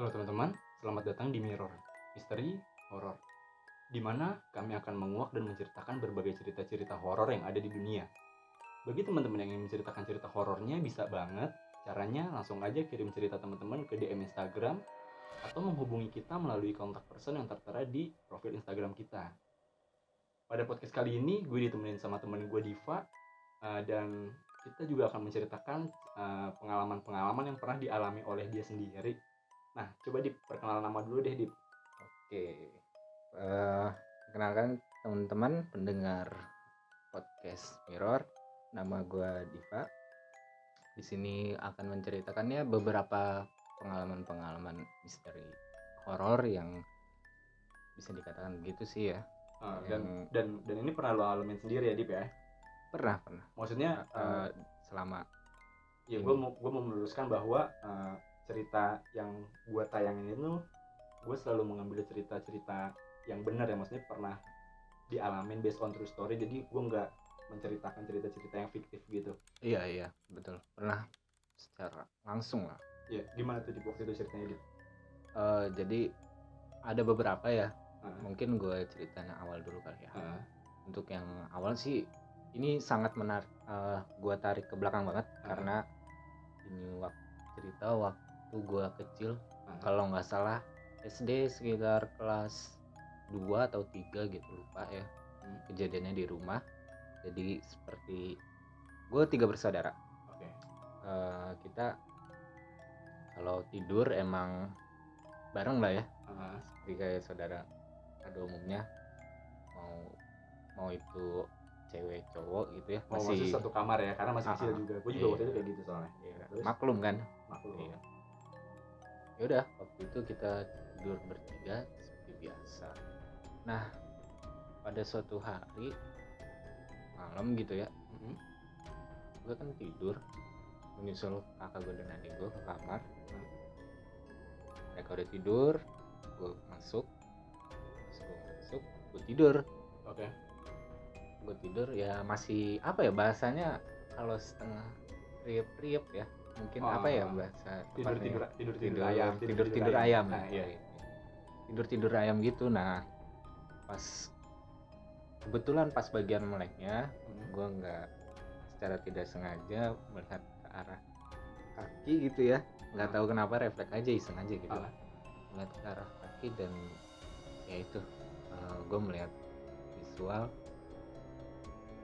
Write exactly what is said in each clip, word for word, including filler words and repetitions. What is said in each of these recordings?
Halo teman-teman, selamat datang di Mirror, misteri horor, di mana kami akan menguak dan menceritakan berbagai cerita-cerita horor yang ada di dunia. Bagi teman-teman yang ingin menceritakan cerita horornya, bisa banget. Caranya langsung aja kirim cerita teman-teman ke D M Instagram atau menghubungi kita melalui kontak person yang tertera di profil Instagram kita. Pada podcast kali ini, gue ditemenin sama temen gue Difa, dan kita juga akan menceritakan pengalaman-pengalaman yang pernah dialami oleh dia sendiri. Nah, coba diperkenalkan nama dulu deh, Dip. Oke, uh, perkenalkan teman-teman pendengar podcast Mirror, nama gue Diva. Di sini akan menceritakannya beberapa pengalaman-pengalaman misteri horor yang bisa dikatakan begitu sih ya. Uh, yang... Dan dan dan ini pernah lo alamin sendiri ya, Dip ya? Pernah pernah. Maksudnya uh, uh, selama? Ya, gue mau gue mau meluruskan bahwa uh, cerita yang gue tayangin itu gue selalu mengambil cerita-cerita yang benar ya, maksudnya pernah dialamin based on true story, jadi gue nggak menceritakan cerita-cerita yang fiktif gitu. Iya iya betul, pernah secara langsung lah. Iya, gimana tuh di waktu itu ceritanya gitu? Uh, jadi ada beberapa ya, uh-huh. Mungkin gue ceritanya awal dulu kali ya. Uh-huh. Untuk yang awal sih ini sangat menarik, uh, gue tarik ke belakang banget. Uh-huh. Karena ini waktu cerita waktu itu gue kecil, hmm. kalau nggak salah S D sekitar kelas dua atau tiga gitu, lupa ya. hmm. Kejadiannya di rumah, jadi seperti gue tiga bersaudara. Okay. Uh, kita kalau tidur emang bareng lah ya, hmm. seperti kayak saudara pada umumnya, mau mau itu cewek cowok gitu ya, masih, oh, masih satu kamar ya karena masih kecil. Uh-huh. juga gue juga. Iya. Waktu itu kayak gitu soalnya. Iya. maklum kan maklum iya. Ya udah, waktu itu kita tidur bertiga seperti biasa. Nah, pada suatu hari malam gitu ya, mm-hmm. gue kan tidur menyusul kakak gue dan adik gue ke kamar. Mereka udah tidur, gue masuk gue masuk gue tidur. Oke. Okay. Gue tidur ya, masih apa ya bahasanya, kalau setengah riup-riup ya mungkin. Oh, apa ya bahasa tidur tidur tidur tidur ayam tidur tidur ayam nah, iya. tidur tidur ayam gitu. Nah, pas kebetulan pas bagian meleknya, hmm. gue nggak secara tidak sengaja melihat ke arah kaki gitu ya, nggak hmm. tahu kenapa refleks aja, iseng aja gitu. Ah. Melihat ke arah kaki dan ya itu, uh, gue melihat visual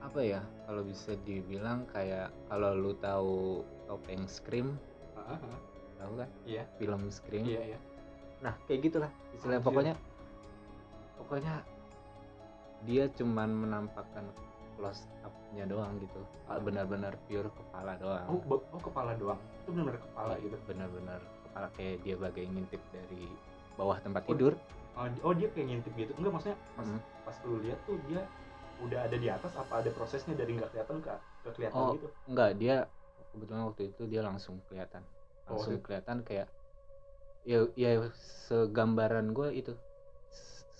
apa ya, kalau bisa dibilang kayak kalau lu tahu topeng Scream, uh-huh. tahu kan? Iya. Yeah. Film Scream. Iya yeah, iya. Yeah. Nah kayak gitulah istilah. Pokoknya pokoknya dia cuman menampakkan close up-nya doang gitu, uh-huh. benar-benar pure kepala doang. Oh, be- oh kepala doang? Itu benar-benar kepala gitu? Benar-benar kepala, kayak dia bagai ngintip dari bawah tempat oh, tidur. Oh dia kayak ngintip gitu? Enggak, maksudnya pas, hmm. pas lu lihat tuh dia udah ada di atas, apa ada prosesnya dari nggak kelihatan ke, ke kelihatan oh, gitu? Enggak, dia kebetulan waktu itu dia langsung kelihatan, langsung oh, kelihatan kayak ya ya segambaran gue itu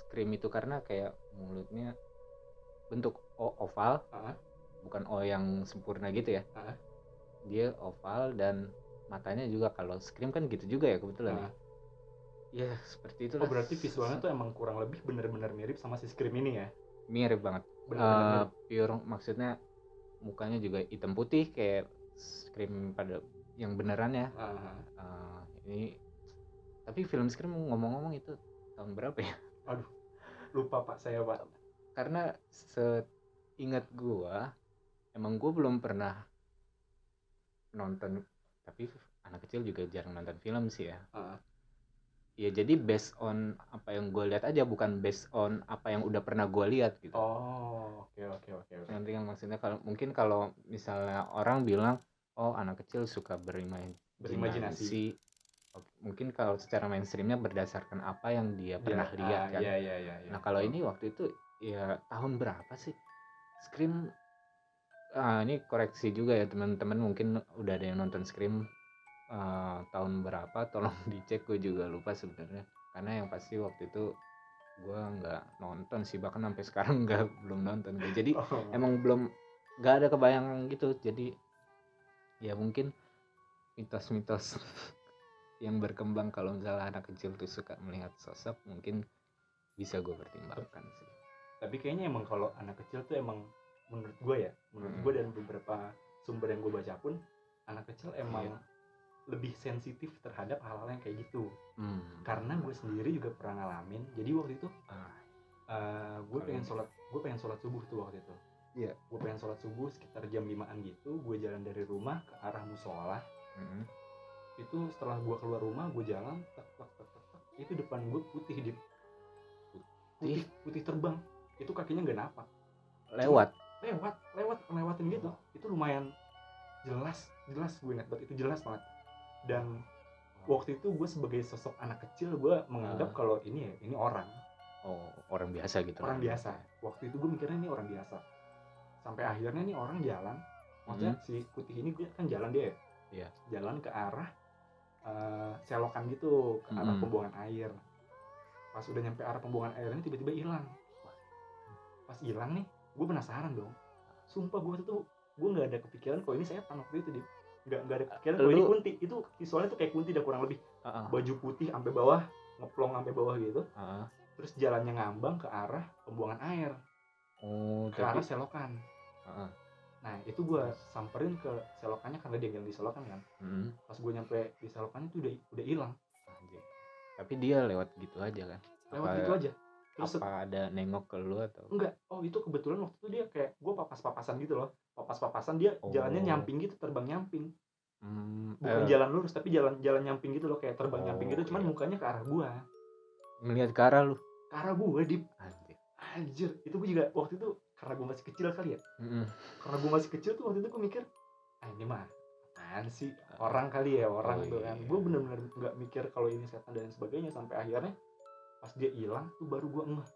Scream itu, karena kayak mulutnya bentuk O oval, uh-huh. bukan O yang sempurna gitu ya, uh-huh. dia oval dan matanya juga kalau Scream kan gitu juga ya kebetulan. Uh-huh. Ya seperti itu. Oh berarti visualnya tuh emang kurang lebih benar-benar mirip sama si Scream ini ya? Mirip banget. Benar-benar uh, pure, maksudnya mukanya juga hitam putih kayak Scream pada yang beneran ya. Uh-huh. Uh, ini tapi film Scream ngomong-ngomong itu tahun berapa ya? Aduh lupa pak saya pak. Karena seingat gua emang gua belum pernah nonton, tapi anak kecil juga jarang nonton film sih ya. Uh-huh. Ya jadi based on apa yang gue lihat aja, bukan based on apa yang udah pernah gue lihat gitu. Oh, oke oke oke. Nanti kan maksudnya kalau mungkin kalau misalnya orang bilang oh anak kecil suka berimaj- berimajinasi, mungkin kalau secara mainstreamnya berdasarkan apa yang dia pernah ya, lihat kan. Iya iya iya. Ya. Nah kalau ini waktu itu ya tahun berapa sih? Scream. Ah, ini koreksi juga ya teman-teman, mungkin udah ada yang nonton Scream. Uh, tahun berapa tolong dicek, gue juga lupa sebenarnya, karena yang pasti waktu itu gue nggak nonton sih, bahkan sampai sekarang nggak belum nonton gue. Jadi oh. emang belum, nggak ada kebayangan gitu. Jadi ya mungkin mitos-mitos yang berkembang. Kalau misalnya anak kecil tuh suka melihat sosok, mungkin bisa gue pertimbangkan sih. Tapi kayaknya emang kalau anak kecil tuh emang menurut gue ya, menurut hmm. gue dan beberapa sumber yang gue baca pun, anak kecil emang yeah. lebih sensitif terhadap hal-hal yang kayak gitu. hmm. Karena gue sendiri juga pernah ngalamin. Jadi waktu itu ah. uh, gue pengen sholat gue pengen sholat subuh tuh waktu itu. Iya. Yeah. Gue pengen sholat subuh sekitar jam limaan gitu. Gue jalan dari rumah ke arah musola. Mm-hmm. Itu setelah gue keluar rumah, gue jalan, tak tak tak tak tak. Itu depan gue putih di putih putih terbang. Itu kakinya nggak napak. Lewat. Lewat, lewat, lewatin gitu. Itu lumayan jelas, jelas gue ingat banget. Itu jelas banget. Dan waktu itu gue sebagai sosok anak kecil, gue menganggap uh. kalau ini ya, ini orang. Oh, orang biasa gitu. Orang kan? Biasa. Waktu itu gue mikirnya ini orang biasa. Sampai akhirnya nih orang jalan, maksudnya hmm. si putih ini kan jalan dia, yeah. jalan ke arah uh, selokan gitu, ke arah hmm. pembuangan air. Pas udah nyampe arah pembuangan airnya tiba-tiba hilang. Pas hilang nih, gue penasaran dong. Sumpah gue tuh, gue nggak ada kepikiran kalau ini setan waktu itu, nggak nggak ada kepikiran kalau ini kunti. Itu visualnya tuh kayak kunti, udah kurang lebih uh-uh. baju putih sampai bawah, ngeplong sampai bawah gitu. Uh-uh. Terus jalannya ngambang ke arah pembuangan air, oh, ke tapi... arah selokan. Uh-huh. Nah itu gue samperin ke selokannya karena dia jalan di selokan kan. Mm-hmm. Pas gue nyampe di selokannya tuh udah udah hilang. Anjir. Tapi dia lewat gitu aja kan? Lewat apa, gitu aja. Terus apa se- ada nengok ke lu atau? Enggak. Oh itu kebetulan waktu itu dia kayak gue papas-papasan gitu loh. Papas-papasan dia oh. jalannya nyamping gitu, terbang nyamping. Mm, Bukan eh. jalan lurus tapi jalan jalan nyamping gitu loh, kayak terbang oh, nyamping gitu. Cuman iya. mukanya ke arah gue. Melihat ke arah lu? Ke arah gue di. Anjir. Anjir. Itu gue juga waktu itu. Karena gue masih kecil kali ya, mm-hmm. karena gue masih kecil tuh waktu itu gue mikir, ah ini mah apaan sih, orang kali ya, orang gitu oh, kan. Iya. Gue bener-bener nggak mikir kalau ini setan dan sebagainya. Sampai akhirnya pas dia hilang tuh baru gue ngeh,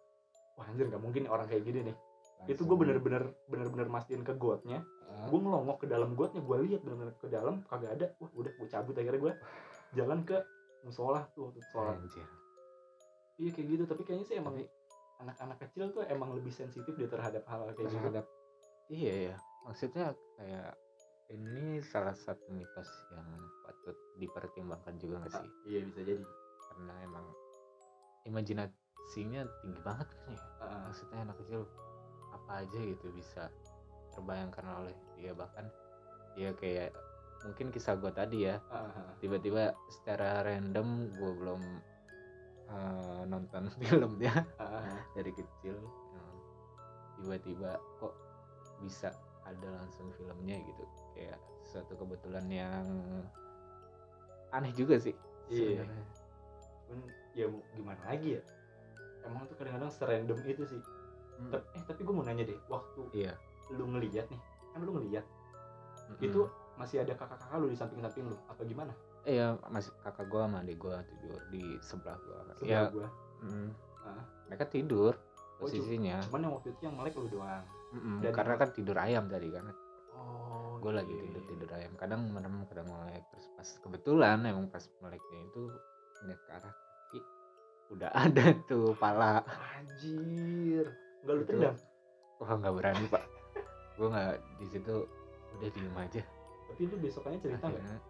wah anjir nggak mungkin orang kayak gini nih. Langsung. Itu gue bener-bener bener-bener mastiin ke gotnya, uh. gue ngelongok ke dalam gotnya, gue lihat bener-bener ke dalam kagak ada, wah udah gue cabut. Akhirnya gue jalan ke musola tuh waktu sholat. Iya kayak gitu, tapi kayaknya sih emang tapi... anak-anak kecil tuh emang lebih sensitif dia terhadap hal kayak gitu. Terhadap, iya ya, maksudnya kayak ini salah satu mitos yang patut dipertimbangkan juga nggak sih? Iya bisa jadi. Karena emang imajinasinya tinggi banget kan ya. Uh. Maksudnya anak kecil apa aja gitu bisa terbayangkan oleh dia, bahkan dia kayak mungkin kisah gue tadi ya. Uh. Tiba-tiba secara random gue belum Uh, nonton film dia uh-huh. dari kecil, um, tiba-tiba kok bisa ada langsung filmnya gitu, kayak suatu kebetulan yang aneh juga sih. Iya. Pun ya gimana lagi ya? Emang tuh kadang-kadang serandom itu sih. Hmm. Tep, eh tapi gue mau nanya deh, waktu yeah. lu ngelihat nih, kan lu ngelihat, mm-hmm. itu masih ada kakak-kakak lu di samping-samping lu, apa gimana? Iya, masih kakak gue sama adik gue tidur di sebelah gue. Sebelah ya, gue? Mm, ah. Mereka tidur posisinya. Oh, cuman yang waktu itu yang melek lu doang. Dan karena kan tidur ayam tadi kan. Oh. Gue iya. lagi tidur tidur ayam. Kadang merem, kadang melek. Terus pas kebetulan emang pas meleknya itu lihat ke arah kaki, udah ada tuh pala. Anjir. Gak lu tendang? Wah nggak berani pak. Gue nggak di situ. Udah diem aja. Tapi lu besoknya cerita nggak?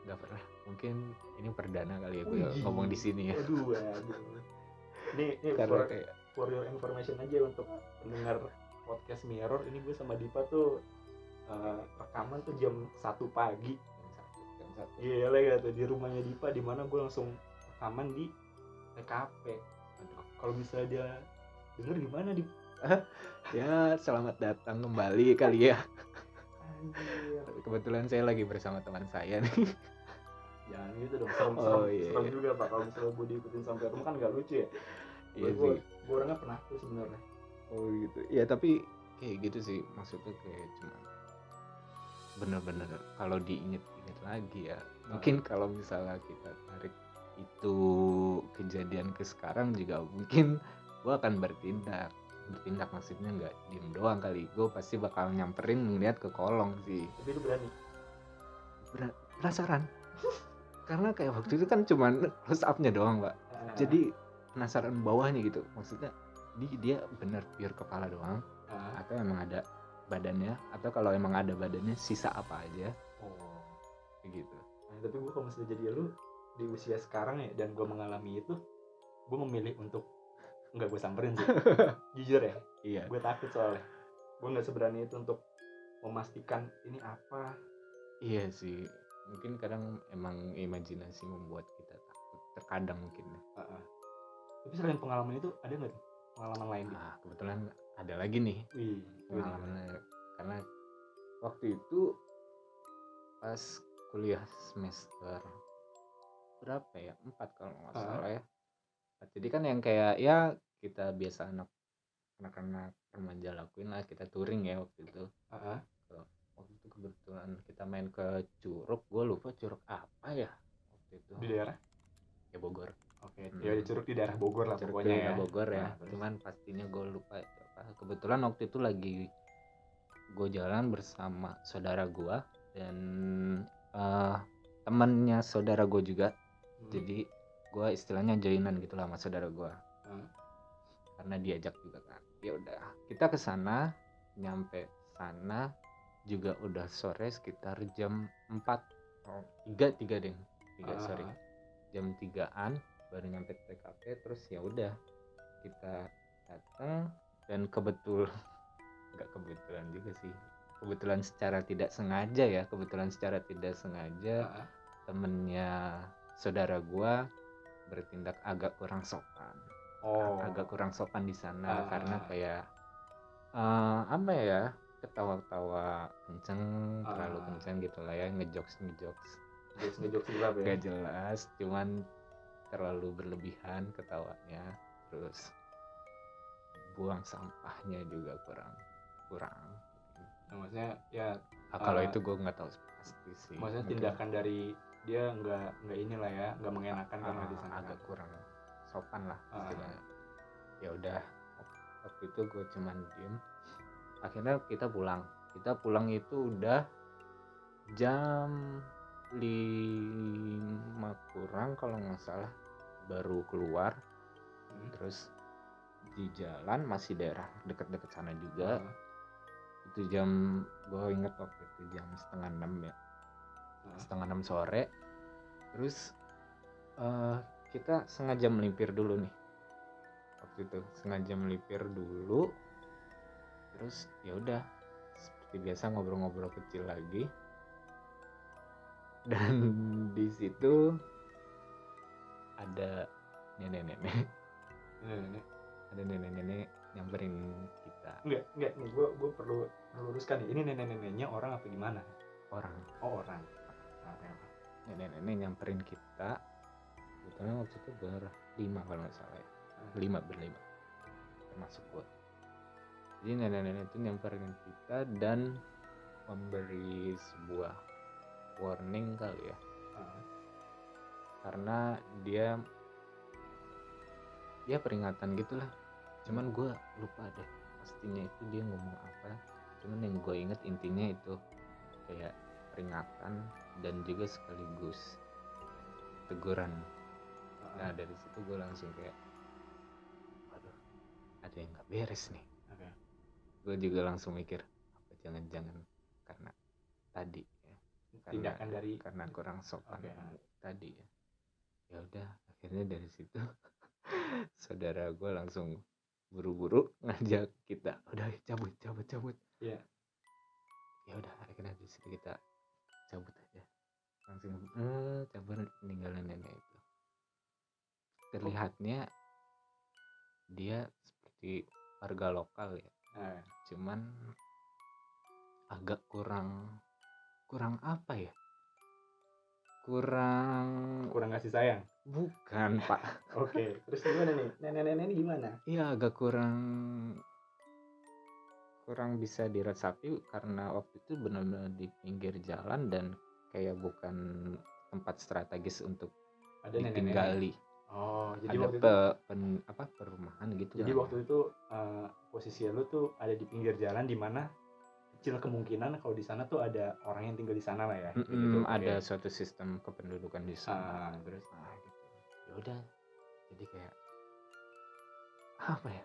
Gak pernah, mungkin ini perdana kali ya gue Uji. ngomong di sini ya. Aduh, aduh. Nih, nih for, kayak... for your information aja untuk pendengar podcast Mirror, ini gue sama Dipa tuh uh, rekaman tuh jam satu pagi. Jam satu. Iya lah tuh di rumahnya Dipa, di mana gue langsung rekaman di T K P. Kalau misalnya dia denger gimana Dip? Ya selamat datang kembali kali ya. Anjir. Kebetulan saya lagi bersama teman saya nih. Jangan gitu dong, serem-serem oh, yeah. serem juga pak. Kalau misalnya gue diikutin sampai rumah kan gak lucu ya. Iya sih. Gue orangnya penakut sebenarnya. Oh gitu. Ya tapi kayak gitu sih, maksudnya kayak cuma bener-bener kalau diinget-inget lagi ya. Nah. Mungkin kalau misalnya kita tarik itu kejadian ke sekarang juga mungkin gue akan bertindak. bertindak maksudnya nggak diem doang kali, gue pasti bakal nyamperin ngeliat ke kolong sih. Tapi lu berani? Ber- penasaran karena kayak waktu itu kan cuman close upnya doang pak, uh. jadi penasaran bawahnya gitu, maksudnya di- dia bener pure kepala doang uh. atau emang ada badannya, atau kalau emang ada badannya sisa apa aja. Oh. Gitu. Nah, tapi gue kalau misalnya jadi lu di usia sekarang ya, dan gue mengalami itu, gue memilih untuk nggak gue samperin sih. Jujur ya, iya. Gue takut soalnya, gue nggak seberani itu untuk memastikan ini apa. Iya sih, mungkin kadang emang imajinasi membuat kita takut, terkadang mungkin. Uh-uh. Tapi selain pengalaman itu ada nggak tuh pengalaman lain? Nah, kebetulan ada lagi nih. Wih, pengalaman bener. Karena waktu itu pas kuliah semester berapa ya, empat kalau nggak salah uh. ya. Jadi kan yang kayak ya kita biasa anak anak-anak remaja lakuin lah, kita touring ya waktu itu. Uh-huh. Waktu itu kebetulan kita main ke Curug, gue lupa Curug apa ya waktu itu. Di daerah? Ya Bogor. Oke. Okay. Hmm. Ya di Curug di daerah Bogor lah Curug pokoknya. Curug di daerah Bogor ya. Nah, cuman pastinya gue lupa. Kebetulan waktu itu lagi gue jalan bersama saudara gue dan uh, temannya saudara gue juga. Hmm. Jadi gue istilahnya joinan gitulah sama saudara gue. Hmm. Karena diajak juga kan. Ya udah, kita ke sana, nyampe sana juga udah sore sekitar jam empat tiga tiga deh tiga sore, jam tigaan baru nyampe T K P. Terus ya udah kita datang dan kebetulan nggak kebetulan juga sih kebetulan secara tidak sengaja ya kebetulan secara tidak sengaja uh-huh. temennya saudara gua bertindak agak kurang sopan. Oh. Agak kurang sopan di sana ah. karena kayak uh, apa ya, ketawa-ketawa kenceng, ah. terlalu kenceng gitu lah ya, ngejokes ngejokes ngejokes gelap ya, gak jelas, cuman terlalu berlebihan ketawanya, terus buang sampahnya juga kurang kurang. Nah, maksudnya ya nah, kalau uh, itu gue nggak tahu pasti sih. Maksudnya mungkin tindakan dari dia nggak nggak inilah ya, nggak mengenakan ah, karena di sana agak kurang sopan lah istilahnya. Uh. Ya udah waktu itu gue cuman diem. Akhirnya kita pulang. Kita pulang itu udah jam lima kurang kalau nggak salah baru keluar. Hmm. Terus di jalan masih daerah deket-deket sana juga. Uh. Itu jam gue inget waktu itu jam setengah enam ya. Uh. Setengah enam sore. Terus uh, kita sengaja melipir dulu nih waktu itu sengaja melipir dulu terus ya udah seperti biasa ngobrol-ngobrol kecil lagi, dan di situ ada nenek-nenek nenek-nenek ada nenek-nenek nyamperin kita. Enggak enggak nih gua gua perlu luruskan ini, nenek-neneknya orang apa gimana? Orang. Oh, orang. Nenek-nenek nyamperin kita. Karena waktu itu berlima kalau nggak salah ya, lima berlima termasuk gue. Jadi nenek-nenek itu nyamperin kita dan memberi sebuah warning kali ya, uh. karena dia dia peringatan gitulah. Cuman gue lupa deh pastinya itu dia ngomong apa. Cuman yang gue inget intinya itu kayak peringatan dan juga sekaligus teguran. Nah dari situ gue langsung kayak, waduh, ada yang nggak beres nih. Okay. Gue juga langsung mikir, apa jangan-jangan karena tadi, ya. Karena, tindakan dari karena kurang sopan okay. tadi ya. Ya udah, akhirnya dari situ saudara gue langsung buru-buru ngajak kita, udah cabut, cabut, cabut. Iya. Yeah. Ya udah, akhirnya dari situ kita cabut aja. Langsung eh, cabut ninggalin nenek itu. Terlihatnya dia seperti warga lokal ya, eh. cuman agak kurang kurang apa ya kurang kurang kasih sayang bukan pak. Oke okay. Terus gimana nih nenek-nenek ini gimana? Iya agak kurang kurang bisa dirasapi karena waktu itu benar-benar di pinggir jalan dan kayak bukan tempat strategis untuk ada ditinggali. Nenek-nenek. Oh, jadi ada waktu pe, itu pen, apa perumahan gitu. Jadi kan? Waktu itu uh, posisi lu tuh ada di pinggir jalan di mana kecil kemungkinan kalau di sana tuh ada orang yang tinggal di sana lah ya. Mm-hmm, gitu, ada kayak suatu sistem kependudukan di sana. Ah, terus ah, gitu. Ya udah. Jadi kayak apa ya?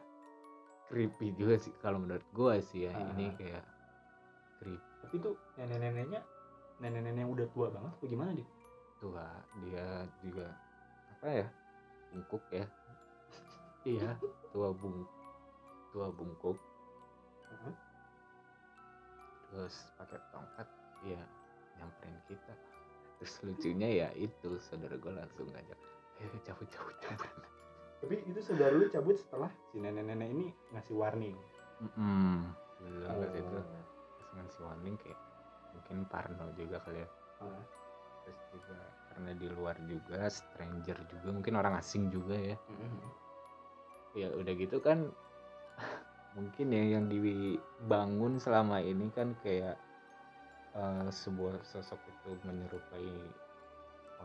Creepy juga sih kalau menurut gua sih ya. Ah. Ini kayak creepy. Tapi tuh nenek-neneknya nenek-nenek yang udah tua banget atau gimana dia? tua, dia juga apa ya, bungkuk ya. Iya, tua bung tua bungkuk. Uh-huh. Terus pakai tongkat, ya nyamperin kita. Terus lucunya ya itu, saudara gue langsung ngajak, ayo cabut cabut cabut. Tapi itu saudara lu cabut setelah si nenek-nenek ini ngasih warning. Mm-mm. Belum oh. Itu terus ngasih warning kayak mungkin parno juga kali ya. Oh. Terus juga karena di luar juga, stranger juga, mungkin orang asing juga ya. Mm-hmm. Ya udah gitu kan. Mungkin ya yang dibangun selama ini kan kayak uh, sebuah sosok itu menyerupai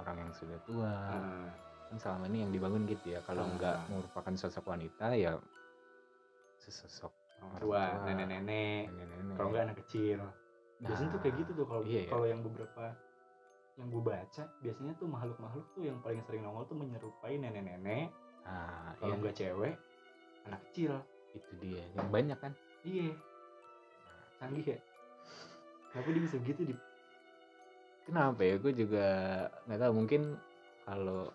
orang yang sudah tua. Hmm. Kan selama ini yang dibangun gitu ya, kalau hmm. nggak merupakan sosok wanita ya sesosok tua, nenek-nenek, nenek-nenek. Kalau nggak anak kecil. Nah, biasanya tuh kayak gitu tuh kalau iya, kalau yang beberapa yang gue baca, biasanya tuh makhluk-makhluk tuh yang paling sering nongol tuh menyerupai nenek-nenek. Nah, kalau iya. nggak cewek, anak kecil. Itu dia yang banyak kan. Iya, canggih ya. Kenapa dia bisa gitu di... kenapa ya, gue juga nggak tahu. Mungkin kalau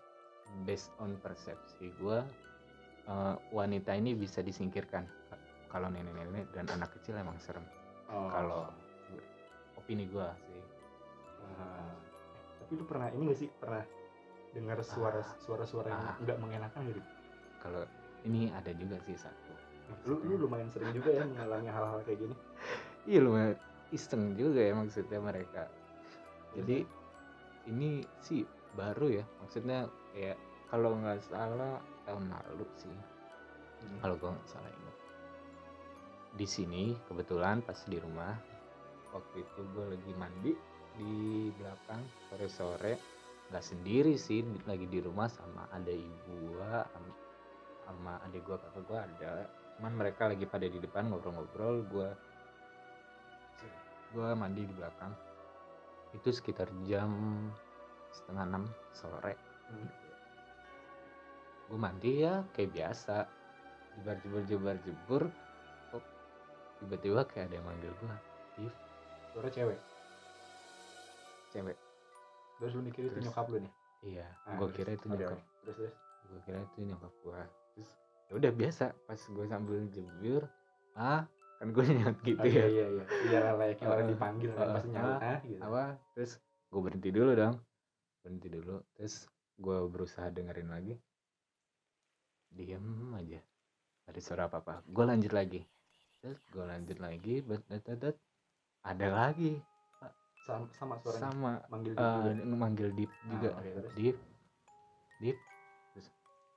based on persepsi gue, uh, wanita ini bisa disingkirkan. Kalau nenek-nenek dan anak kecil emang serem. Oh. Kalau opini gue sih. Uh, tapi lu pernah ini nggak sih, pernah dengar suara ah, suara-suara yang nggak ah. mengenakan gitu? Kalau ini ada juga sih satu. Lu, lu lumayan sering juga ya mengalami hal-hal kayak gini. Iya, lumayan iseng juga ya maksudnya mereka. Jadi ini sih baru ya, maksudnya kayak kalau nggak salah tahun lalu sih, hmm. kalau gue nggak salah ingat. Di sini kebetulan pas di rumah waktu itu gue lagi mandi di belakang sore-sore, nggak sendiri sih, lagi di rumah sama ada ibu gue, sama adik gue, kakak gue ada. Cuman mereka lagi pada di depan ngobrol-ngobrol, gue gue mandi di belakang. Itu sekitar jam setengah enam sore. Hmm. Gue mandi ya kayak biasa, jebar-jebar jebar-jebur, oh, tiba-tiba kayak ada yang manggil gue, Div. Suara cewek cewek terus lu mikir itu nyokap lu nih? Iya, nah, gue kira itu nyokap. Terus terus gue kira itu nyokap gue. Terus ya udah biasa, pas gue sambil jebur, ah kan gue nyaut gitu. Oh, ya iya iya iya kayak orang dipanggil kan pasti nyaut ah gitu apa. Terus gue berhenti dulu dong, berhenti dulu terus gue berusaha dengerin lagi, diam aja, ada suara apa apa. Gue lanjut lagi, terus gue lanjut lagi, bet bet bet, ada lagi sama sama suara sama manggil manggil Dip juga. Dip Dip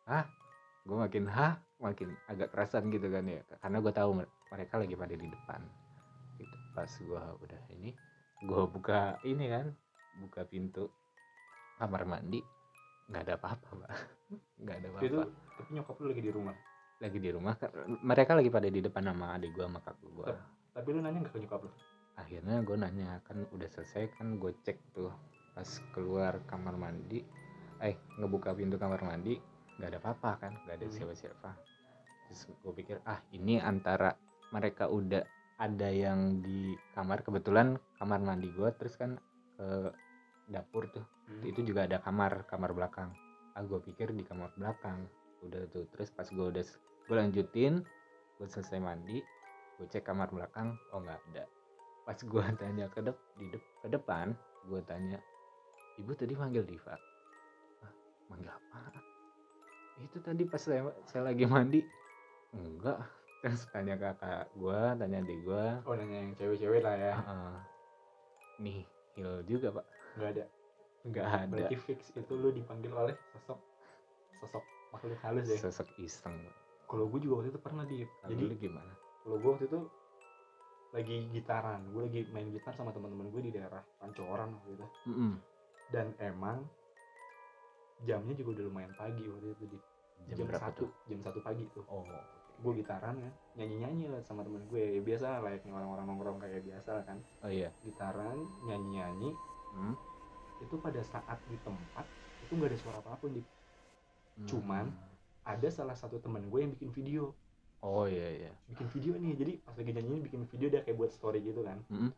ah, gue makin hah, makin agak kerasan gitu kan ya, karena gue tahu mereka lagi pada di depan. Gitu. Pas gue udah ini, gue buka ini kan, buka pintu kamar mandi, nggak ada apa-apa, Mbak. Nggak ada apa-apa. Itu, tapi nyokap lu lagi di rumah. Lagi di rumah, mereka lagi pada di depan sama adik gue sama kakak gue. Tapi lu nanya nggak ke nyokap lu? Akhirnya gue nanya, kan udah selesai kan, gue cek tuh pas keluar kamar mandi, eh ngebuka pintu kamar mandi. Gak ada apa-apa kan, gak ada siapa-siapa. Terus gue pikir, ah ini antara mereka udah ada yang di kamar. Kebetulan kamar mandi gue terus kan ke dapur tuh, hmm. itu juga ada kamar, kamar belakang. Ah gue pikir di kamar belakang udah tuh. Terus pas gue udah, gue lanjutin, gue selesai mandi, gue cek kamar belakang, oh gak ada. Pas gue tanya ke, de- di de- ke depan, gue tanya, ibu tadi manggil Diva. Ah, manggil apa? Itu tadi pas saya, saya lagi mandi. Enggak. Terus tanya kakak gue, tanya adik gue. Oh, nanya yang cewek-cewek lah ya. Uh, nih hil juga pak. Enggak ada. Enggak ada. Berarti fix itu lu dipanggil oleh sosok sosok makhluk halus ya. Sosok iseng. Kalau gue juga waktu itu pernah di. Jadi lu gimana? Kalau gue waktu itu lagi gitaran, gue lagi main gitar sama teman-teman gue di daerah Pancoran gitu. Mm-hmm. Dan emang jamnya juga udah lumayan pagi waktu itu, di jam satu jam satu pagi tuh. Oh, okay. Gue gitaran kan, nyanyi nyanyi lah sama temen gue, ya biasa layaknya orang-orang nongkrong kayak biasa kan. Oh iya. Gitaran nyanyi nyanyi, hmm? Itu pada saat di tempat itu nggak ada suara apapun di, hmm. cuman ada salah satu temen gue yang bikin video. Oh iya iya. Bikin video nih, jadi pas lagi nyanyi bikin video udah kayak buat story gitu kan. Hmm?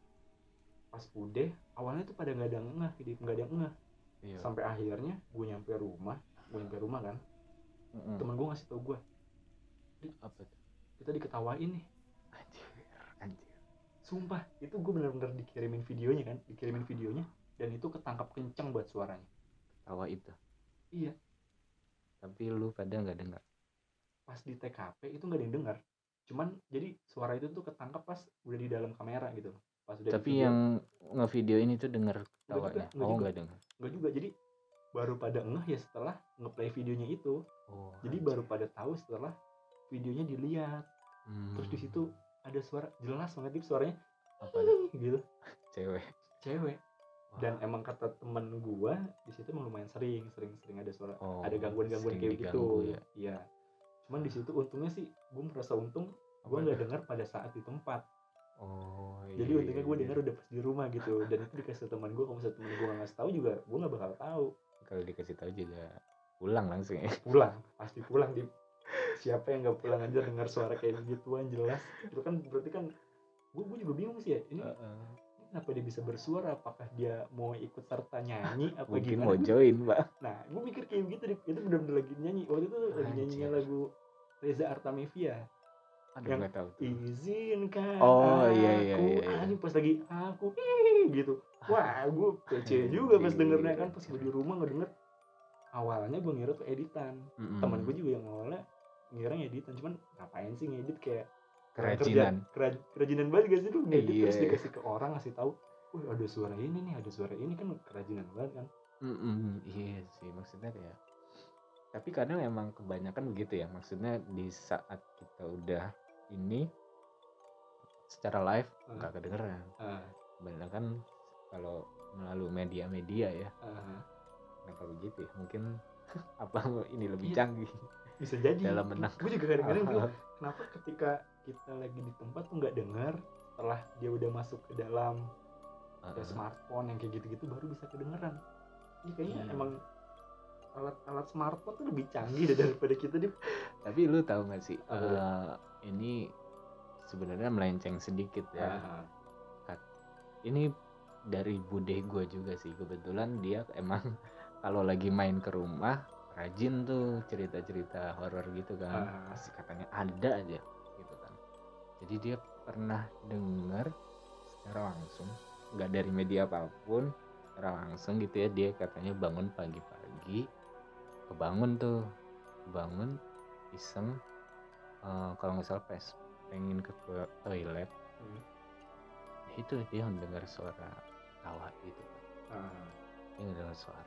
Pas udah awalnya tuh pada nggak ada ngeh, nggak ada ngeh. Iya. Sampai akhirnya gue nyampe rumah, gue nyampe rumah kan, mm-hmm. temen gue ngasih tau gue, apa itu? Kita diketawain nih. Anjir, anjir. Sumpah, itu gue bener-bener dikirimin videonya kan, dikirimin videonya, dan itu ketangkap kenceng buat suaranya. Ketawa itu? Iya. Tapi lu pada nggak dengar? Pas di T K P itu nggak ada yang dengar. Cuman jadi suara itu tuh ketangkap pas udah di dalam kamera gitu. Pas udah. Tapi video, yang ngevideoin itu dengar ketawanya? Nggak juga, oh nggak dengar. Nggak juga. Jadi baru pada ngeh ya setelah ngeplay videonya itu. Oh, jadi anjir. Baru pada tahu setelah videonya dilihat. Hmm. Terus di situ ada suara jelas banget, itu suaranya apa gitu? Cewek. Cewek. Dan wow. Emang kata temen gua di situ emang lumayan sering, sering-sering ada suara, oh, ada gangguan-gangguan kayak gitu. Iya. Ya. Cuman di situ untungnya sih gua merasa untung, gua nggak oh, dengar pada saat di tempat. Oh. Iya. Jadi untungnya gua dengar udah pas di rumah gitu. Dan itu dikasih teman gua, kalau misalnya teman gua nggak ngasih tahu juga, gua nggak bakal tahu. Kalau dikasih tahu juga pulang langsung ya. Pulang, pasti pulang di. Siapa yang nggak pulang aja dengar suara kayak gituan jelas? Itu kan berarti kan, gua gua juga bingung sih ya ini. Uh-uh. Kenapa dia bisa bersuara? Apakah dia mau ikut serta nyanyi? Apa mungkin gimana? Mau join, Pak. Nah, gue mikir kayak gitu. Itu benar-benar lagi nyanyi. Waktu itu lagi nyanyinya lagu Reza Artamevia. Aduh, yang tahu tuh. Izinkan oh, aku. Iya, iya, iya. Ah, ini pas lagi aku ih, gitu. Wah, gue kece juga pas dengernya kan. Pas gue di rumah ngedenger. Awalnya gue ngira tuh editan. Mm-hmm. Temen gue juga yang awalnya ngira editan. Cuman ngapain sih ngedit kayak kerajinan kerja, kerajinan banget gak sih lu ngedit terus dikasih ke orang ngasih tahu, wah ada suara ini nih, ada suara ini, kan kerajinan banget kan. Iya sih maksudnya ya, tapi kadang emang kebanyakan begitu ya, maksudnya di saat kita udah ini secara live nggak uh. kedengeran uh. kebanyakan kalau melalui media-media ya uh. kenapa begitu ya, mungkin apa ini lebih yeah. canggih bisa jadi dalam benak gue juga kadang-kadang uh. bilang kenapa ketika kita lagi di tempat tuh nggak dengar, setelah dia udah masuk ke dalam uh-huh. ada smartphone yang kayak gitu-gitu baru bisa kedengeran. Ini kayaknya hmm. emang alat-alat smartphone tuh lebih canggih daripada kita deh. Tapi lu tahu nggak sih uh, uh, ini sebenarnya melenceng sedikit ya. Uh-huh. Ini dari bude gue juga sih, kebetulan dia emang kalau lagi main ke rumah rajin tuh cerita-cerita horor gitu kan. Uh-huh. Pasti katanya ada aja. Jadi dia pernah dengar secara langsung, nggak dari media apapun, secara langsung gitu ya, dia katanya bangun pagi-pagi, kebangun tuh, bangun iseng, uh, kalau nggak salah pes, pengen ke toilet, hmm. itu dia mendengar suara tawa gitu, hmm. dia mendengar suara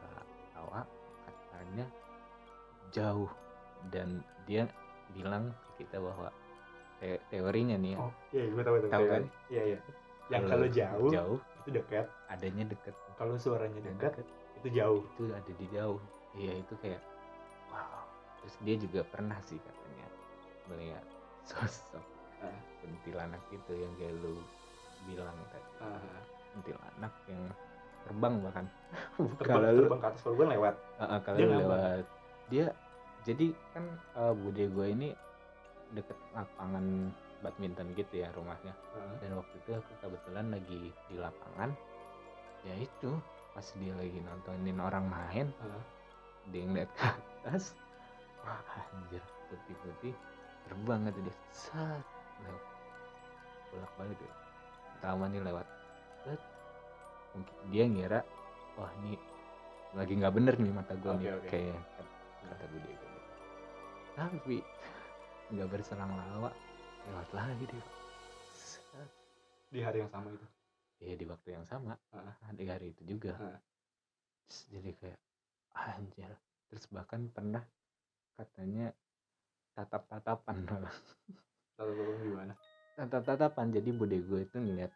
tawa, katanya jauh, dan dia bilang ke kita bahwa teorinya nih ya. Oh, iya, gue tahu, tahu, tahu kan? Iya, iya. Yang kalau jauh, jauh itu dekat, adanya dekat. Kalau suaranya dekat, itu jauh. Itu ada di jauh. Iya, itu kayak wow. Terus dia juga pernah sih katanya melihat sosok ah. kuntilanak itu yang kayak lu bilang tadi. Ah. Kuntilanak yang terbang bahkan. Terbang, kalau terbang ke atas perbulan lewat. Uh, kalau dia lewat. Ngambang. Dia jadi kan uh, bude gue ini deket lapangan badminton gitu ya rumahnya. Hmm. Dan waktu itu aku kebetulan lagi di lapangan. Ya itu pas dia lagi nontonin orang main, hmm. dia ngeliat ke atas. Wah anjir, putih-putih terbang gitu dia. Set lewat. Bolak balik ya. Tamannya lewat. Set. Mungkin dia ngira, wah ini lagi nggak bener nih mata gue okay, nih okay. kayak kata gue dia. Tapi nggak berserang lawa lewat lagi dia di hari yang sama itu ya, di waktu yang sama uh-huh. di hari itu juga uh-huh. terus jadi kayak anjir, terus bahkan pernah katanya tatap-tatapan tatap-tatapan gimana? tatap-tatapan jadi bude gue itu ngeliat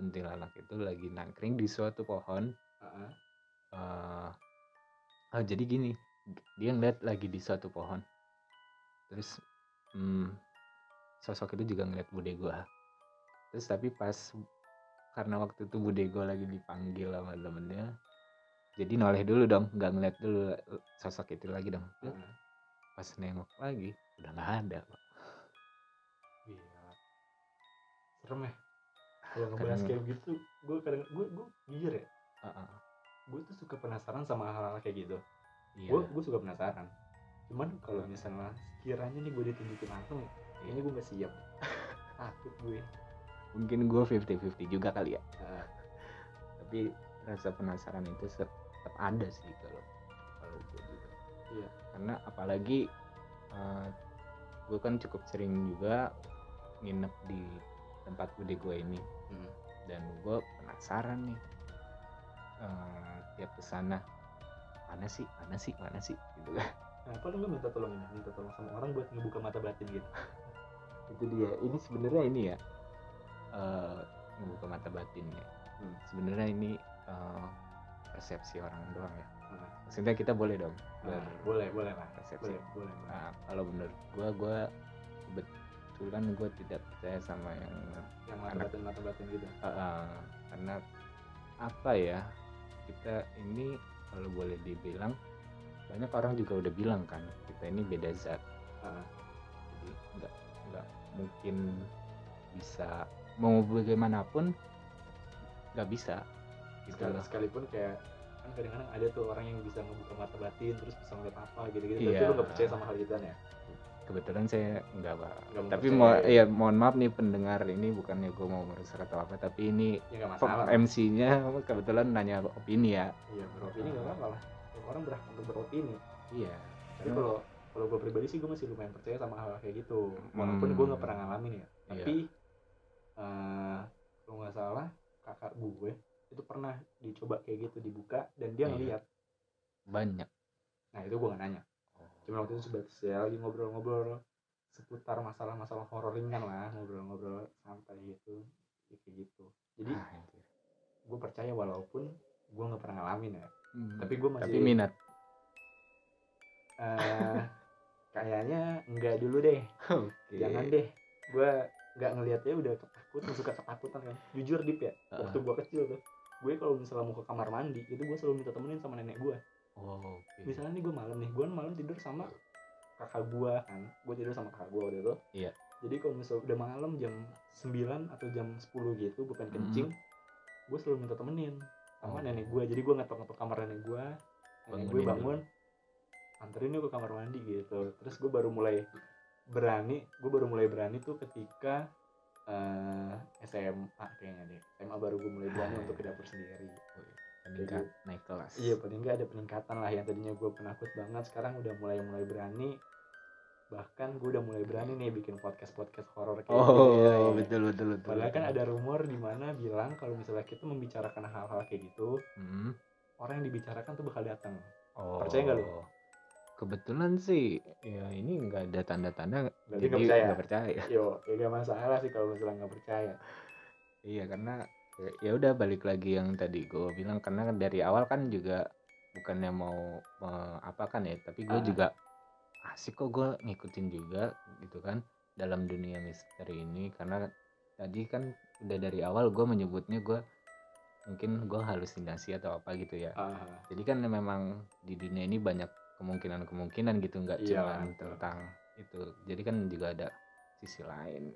kuntilanak itu lagi nangkring di suatu pohon uh-huh. uh, oh jadi gini, dia ngeliat lagi di suatu pohon. Terus hmm, sosok itu juga ngeliat bude gue. Terus tapi pas karena waktu itu bude gue lagi dipanggil sama temennya, jadi noleh dulu dong, nggak ngeliat dulu sosok itu lagi dong. Hmm. Pas nengok lagi udah nggak ada. Iya. Serem ya. Kalau ngebahas kayak gitu, gue kadang gue gue jujur ya. Uh-uh. Gue tuh suka penasaran sama hal-hal kayak gitu. Iya. Gue gue suka penasaran. Cuman kalau misalnya sekiranya nih gue ditunjukin langsung, ini gue nggak siap. Takut gue. Mungkin gue fifty-fifty juga kali ya. Uh, tapi rasa penasaran itu tetap ada sih kalau kalau gue juga. Iya. Karena apalagi uh, gue kan cukup sering juga nginep di tempat bude gue ini. Hmm. Dan gue penasaran nih uh, tiap kesana mana sih mana sih mana sih gitu kan. Nah, apa lu minta tolong ini minta tolong sama orang buat ngebuka mata batin gitu. Itu dia, ini sebenarnya ini ya uh, ngebuka mata batin ya. Hmm. Sebenarnya ini uh, persepsi orang doang ya. Hmm. Maksudnya kita boleh dong ber- nah, boleh boleh lah persepsi boleh, boleh, boleh. Nah, kalau bener gue gue bet- kan gue tidak percaya sama yang yang mata batin mata batin gitu uh, uh, karena apa ya, kita ini kalau boleh dibilang banyak orang juga udah bilang kan kita ini beda zat. Uh. Jadi nggak nggak mungkin bisa mau bagaimanapun nggak bisa gitu. Sekalipun kayak kan kadang-kadang ada tuh orang yang bisa ngebuka mata batin terus bisa ngeliat apa gitu-gitu. Iya. Tapi lu nggak percaya sama hal itu ya? Kebetulan saya enggak pak, tapi mo- ya mohon maaf nih pendengar, ini bukannya gue mau merusak atau apa, tapi ini ya, M C-nya kebetulan nanya opini ya. Iya, beropini nggak apa-apa lah, orang berhak untuk beropini. Iya. Tapi kalau kalau gue pribadi sih gue masih lumayan percaya sama hal kayak gitu, walaupun hmm. gue nggak pernah ngalamin ya. Tapi iya. uh, kalau nggak salah kakak gue itu pernah dicoba kayak gitu, dibuka dan dia ngeliat. Banyak. Nah itu gue nggak nanya. Cuma waktu itu sebetulnya lagi ngobrol-ngobrol seputar masalah-masalah horor ringan lah, ngobrol-ngobrol santai gitu, kayak gitu. Jadi ah, gue percaya walaupun gue nggak pernah ngalamin ya, hmm, tapi gue masih. Tapi minat. Uh, kayaknya enggak dulu deh, okay. Jangan deh. Gue nggak ngelihatnya udah ketakutan, suka ketakutan kan. Jujur Dip ya, uh-huh. Waktu gue kecil tuh, gue kalau misalnya mau ke kamar mandi itu gue selalu minta temenin sama nenek gue. Oh, okay. Misalnya nih gue malam nih, gue malam tidur sama kakak gue kan, gue tidur sama kakak gue waktu itu. Iya. Jadi kalau misalnya udah malam jam sembilan atau jam sepuluh gitu, bukan kencing, mm. gue selalu minta temenin sama oh. nenek gue. Jadi gue ngetok-ngetok kamar nenek gue, nenek gue bangun, anterin gue ke kamar mandi gitu. Terus gue baru mulai berani, gue baru mulai berani tuh ketika uh, S M A kayaknya deh. S M A baru gue mulai berani untuk ke dapur sendiri. Peningkat, jadi, naik kelas. Iya, paling nggak ada peningkatan lah. Yang tadinya gue penakut banget, sekarang udah mulai mulai berani. Bahkan gue udah mulai berani nih bikin podcast-podcast horor kayak gitu. Oh, ya, ya. betul betul betul. Padahal kan ada rumor di mana bilang kalau misalnya kita membicarakan hal-hal kayak gitu, hmm. orang yang dibicarakan tuh bakal datang. Oh. Percaya nggak lo? Kebetulan sih, ya ini nggak ada tanda-tanda. Berarti jadi nggak percaya. Yo, ya nggak masalah sih kalau misalnya nggak percaya. Iya, karena ya udah balik lagi yang tadi gue bilang, karena dari awal kan juga bukannya mau me- apa kan ya, tapi gue ah. juga asik kok gue ngikutin juga gitu kan dalam dunia misteri ini. Karena tadi kan udah dari awal gue menyebutnya gue mungkin gue halusinasi atau apa gitu ya. ah. Jadi kan memang di dunia ini banyak kemungkinan-kemungkinan gitu, nggak yeah. cuma tentang itu, jadi kan juga ada sisi lain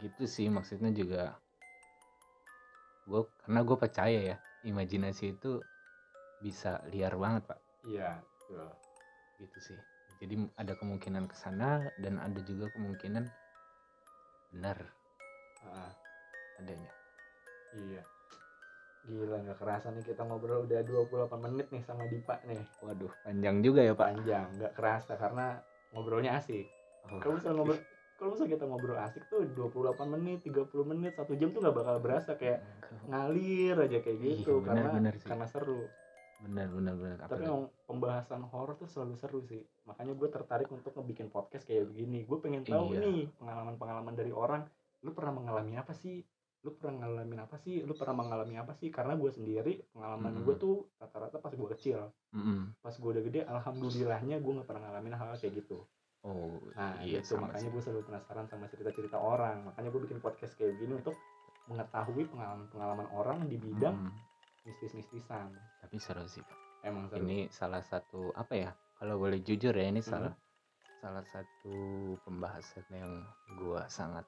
gitu sih. Maksudnya juga gue karena gue percaya ya, imajinasi itu bisa liar banget pak. Iya, betul. Gitu sih. Jadi ada kemungkinan kesana dan ada juga kemungkinan benar ah. adanya. Iya. Gila, nggak kerasa nih kita ngobrol udah dua puluh delapan menit nih sama Dipa nih. Waduh, panjang juga ya pak. Panjang, nggak kerasa karena ngobrolnya asik. Oh. Kamu selalu ngobrol. Kalau misalnya kita ngobrol asik tuh dua puluh delapan menit, tiga puluh menit, satu jam tuh gak bakal berasa, kayak ngalir aja kayak gitu. Iya, bener, karena bener karena seru. Benar benar benar. Tapi ngomong pembahasan horor tuh selalu seru sih. Makanya gue tertarik untuk ngebikin podcast kayak begini. Gue pengen tahu iya. nih pengalaman-pengalaman dari orang. Lu pernah mengalami apa sih? Lu pernah ngalamin apa sih? Lu pernah mengalami apa sih? Karena gue sendiri pengalaman mm-hmm. gue tuh rata-rata pas gue kecil. Mm-hmm. Pas gue udah gede, alhamdulillahnya gue gak pernah ngalamin hal kayak gitu. Oh, nah iya, itu makanya gue selalu penasaran sama cerita-cerita orang. Makanya gue bikin podcast kayak gini untuk mengetahui pengalaman-pengalaman orang di bidang hmm. mistis-mistisan. Tapi seru sih pak. Emang seru. Ini salah satu apa ya, kalau boleh jujur ya, ini hmm. salah salah satu pembahasan yang gue sangat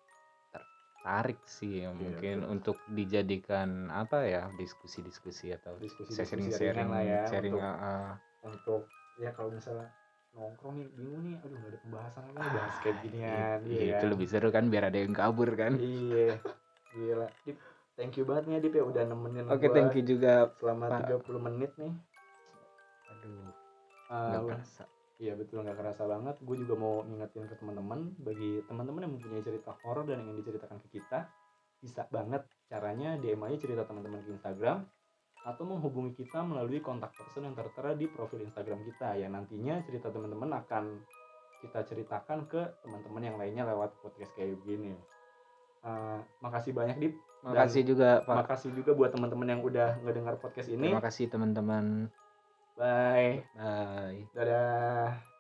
ter, tarik sih ya, mungkin yeah, untuk dijadikan apa ya, diskusi-diskusi atau sharing-sharing lah ya, sharing untuk, uh, untuk ya kalau misalnya nongkrong nih bingung nih, aduh nggak ada pembahasan lagi ah, bahas kayak ginian, iya, iya, itu lebih seru kan biar ada yang kabur kan. Iya, gila. Dip, thank you banget nih Dip ya udah nemenin. Oke, okay, thank you juga selama tiga puluh uh, menit nih. Aduh, nggak uh, kerasa. Iya betul, nggak kerasa banget. Gue juga mau ngingetin ke teman-teman, bagi teman-teman yang mempunyai cerita horor dan ingin diceritakan ke kita, bisa banget caranya D M aja cerita teman-teman ke Instagram atau menghubungi kita melalui kontak person yang tertera di profil Instagram kita. Ya nantinya cerita teman-teman akan kita ceritakan ke teman-teman yang lainnya lewat podcast kayak begini. Uh, makasih banyak Dip. Makasih dan juga Pak. Makasih juga buat teman-teman yang udah ngedengar podcast ini. Terima kasih teman-teman. Bye. Bye. Dadah.